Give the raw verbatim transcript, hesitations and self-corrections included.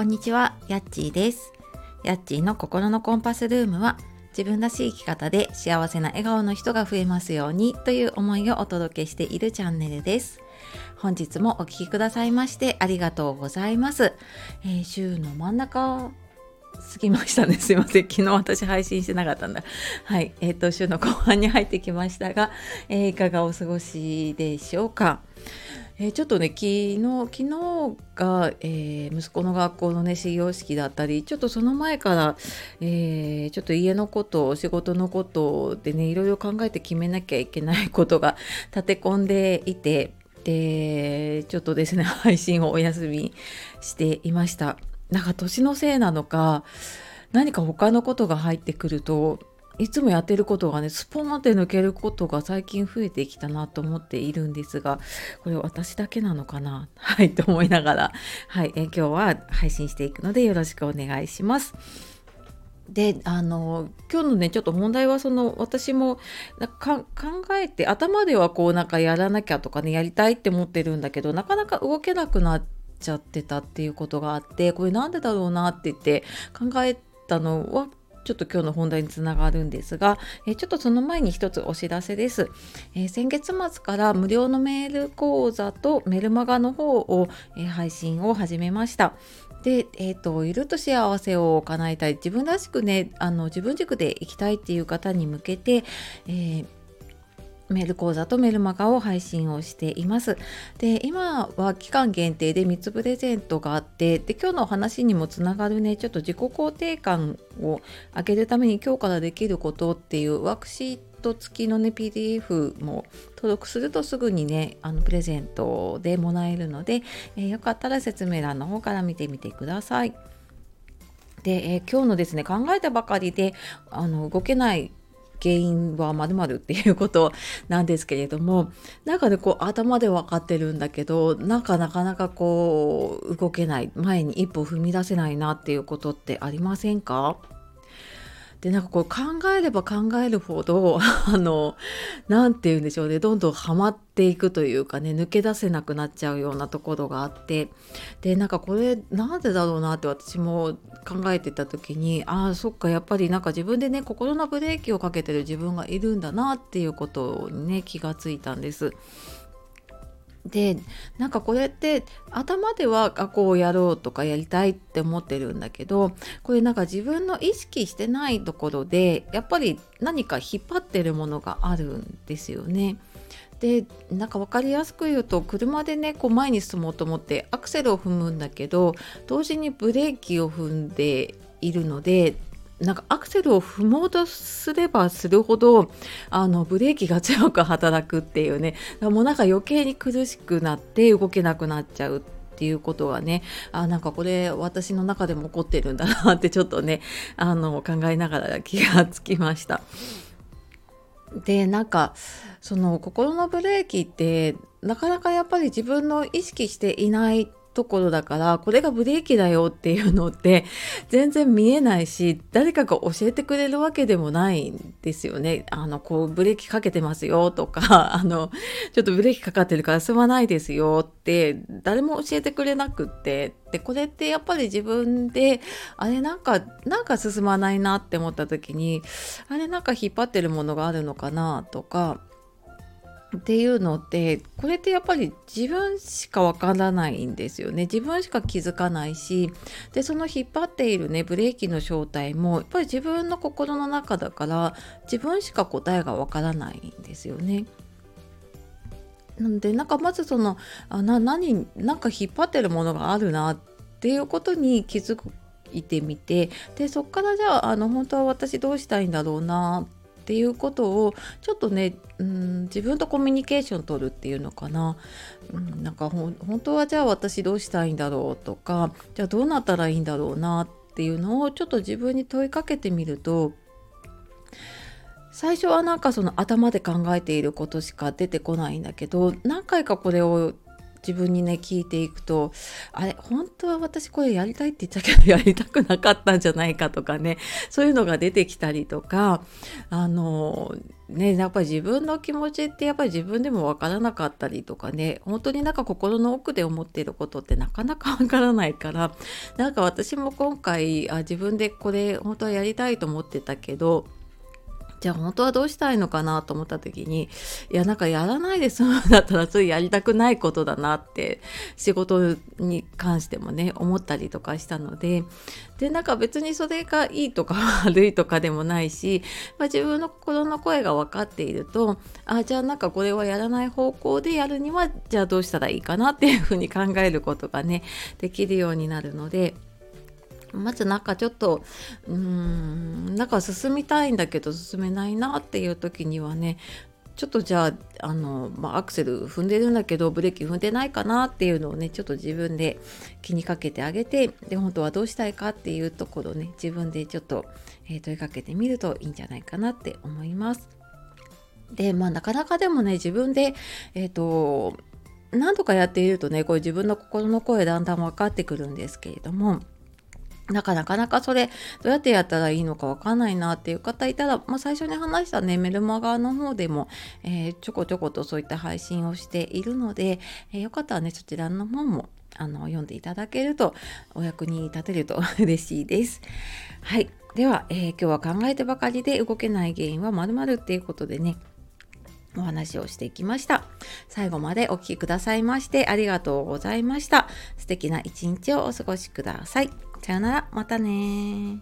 こんにちは、やっちーです。やっちーの心のコンパスルームは、自分らしい生き方で幸せな笑顔の人が増えますようにという思いをお届けしているチャンネルです。本日もお聞きくださいましてありがとうございます。えー、週の真ん中過ぎましたね。すいません、昨日私配信してなかったんだ。はい、えーと、週の後半に入ってきましたが、えー、いかがお過ごしでしょうか。えー、ちょっとね、昨日、昨日が、えー、息子の学校のね、始業式だったり、ちょっとその前から、えー、ちょっと家のこと、仕事のことでね、いろいろ考えて決めなきゃいけないことが立て込んでいて、で、ちょっとですね、配信をお休みしていました。なんか年のせいなのか、何か他のことが入ってくると、いつもやってることがね、スポーンって抜けることが最近増えてきたなと思っているんですが、これ私だけなのかな、はいと思いながら、はい、え今日は配信していくのでよろしくお願いします。で、あの今日のね、ちょっと問題は、その私もか考えて、頭ではこうなんかやらなきゃとかね、やりたいって思ってるんだけど、なかなか動けなくなっちゃってたっていうことがあって、これなんでだろうなって言って考えたのは、ちょっと今日の本題につながるんですが、えちょっとその前に一つお知らせです。えー、先月末から無料のメール講座とメルマガの方を、えー、配信を始めました。で、えーと、ゆるっと幸せを叶えたい、自分らしくね、あの自分軸で生きたいっていう方に向けて、えーメール講座とメルマガを配信をしています。で、今は期間限定でみっつプレゼントがあって、で、今日のお話にもつながるね、ちょっと自己肯定感を上げるために今日からできることっていうワークシート付きのね ピーディーエフ も登録するとすぐにね、あのプレゼントでもらえるので、えー、よかったら説明欄の方から見てみてください。で、えー、今日のですね、考えたばかりであの動けない原因は〇〇っていうことなんですけれども、なんかね、こう頭で分かってるんだけど、なんかなかなかこう動けない、前に一歩踏み出せないなっていうことってありませんか？で、なんかこう考えれば考えるほど、あのなんて言うんでしょうね、どんどんハマっていくというかね、抜け出せなくなっちゃうようなところがあって、で、なんかこれなんでだろうなって私も考えてた時に、ああ、そっか、やっぱりなんか自分でね、心のブレーキをかけてる自分がいるんだなっていうことにね、気がついたんです。で、なんかこれって頭ではこうやろうとかやりたいって思ってるんだけど、これなんか自分の意識してないところでやっぱり何か引っ張ってるものがあるんですよね。で、なんか分かりやすく言うと、車でね、こう前に進もうと思ってアクセルを踏むんだけど、同時にブレーキを踏んでいるので、なんかアクセルを踏もうとすればするほど、あのブレーキが強く働くっていうね、もうなんか余計に苦しくなって動けなくなっちゃうっていうことがね、あ、なんかこれ私の中でも起こってるんだなって、ちょっとね、あの考えながら気がつきました。で、なんかその心のブレーキってなかなかやっぱり自分の意識していないところだから、これがブレーキだよっていうのって全然見えないし、誰かが教えてくれるわけでもないんですよね。あのこうブレーキかけてますよとか、あのちょっとブレーキかかってるから進まないですよって誰も教えてくれなくって、で、これってやっぱり自分であれ、なんかなんか進まないなって思った時に、あれ、なんか引っ張ってるものがあるのかなとかっていうのって、これってやっぱり自分しかわからないんですよね。自分しか気づかないし、で、その引っ張っているねブレーキの正体もやっぱり自分の心の中だから、自分しか答えがわからないんですよね。なので、なんかまずそのあな何なんか引っ張ってるものがあるなっていうことに気づいてみて、で、そこからじゃあ、あの本当は私どうしたいんだろうなってっていうことをちょっとね、うん、自分とコミュニケーション取るっていうのかな、うん、なんかほ本当はじゃあ私どうしたいんだろうとか、じゃあどうなったらいいんだろうなっていうのをちょっと自分に問いかけてみると、最初はなんかその頭で考えていることしか出てこないんだけど、何回かこれを自分にね聞いていくと、あれ本当は私これやりたいって言ったけどやりたくなかったんじゃないかとかね、そういうのが出てきたりとか、あのねやっぱり自分の気持ちってやっぱり自分でもわからなかったりとかね、本当になんか心の奥で思っていることってなかなかわからないから、なんか私も今回あ自分でこれ本当はやりたいと思ってたけど、じゃあ本当はどうしたいのかなと思った時に、いやなんかやらないで済むんだったらそれやりたくないことだなって仕事に関してもね思ったりとかしたので、でなんか別にそれがいいとか悪いとかでもないし、まあ、自分の心の声が分かっていると、あじゃあなんかこれはやらない方向でやるにはじゃあどうしたらいいかなっていうふうに考えることがねできるようになるので、まずなんかちょっとうーんなんか進みたいんだけど進めないなっていう時にはね、ちょっとじゃあ、あの、まあ、アクセル踏んでるんだけどブレーキ踏んでないかなっていうのをねちょっと自分で気にかけてあげて、で本当はどうしたいかっていうところをね自分でちょっと、えー、問いかけてみるといいんじゃないかなって思います。でまあなかなかでもね自分でえっと何度かやっているとねこう自分の心の声だんだん分かってくるんですけれども、なかなかなかそれどうやってやったらいいのかわかんないなっていう方いたら、まあ、最初に話したねメルマガの方でも、えー、ちょこちょことそういった配信をしているので、えー、よかったらねそちらの方もあの読んでいただけるとお役に立てると嬉しいです。はい、では、えー、今日は考えてばかりで動けない原因は〇〇っていうことでねお話をしてきました。最後までお聞きくださいましてありがとうございました。素敵な一日をお過ごしください。さよなら、またね。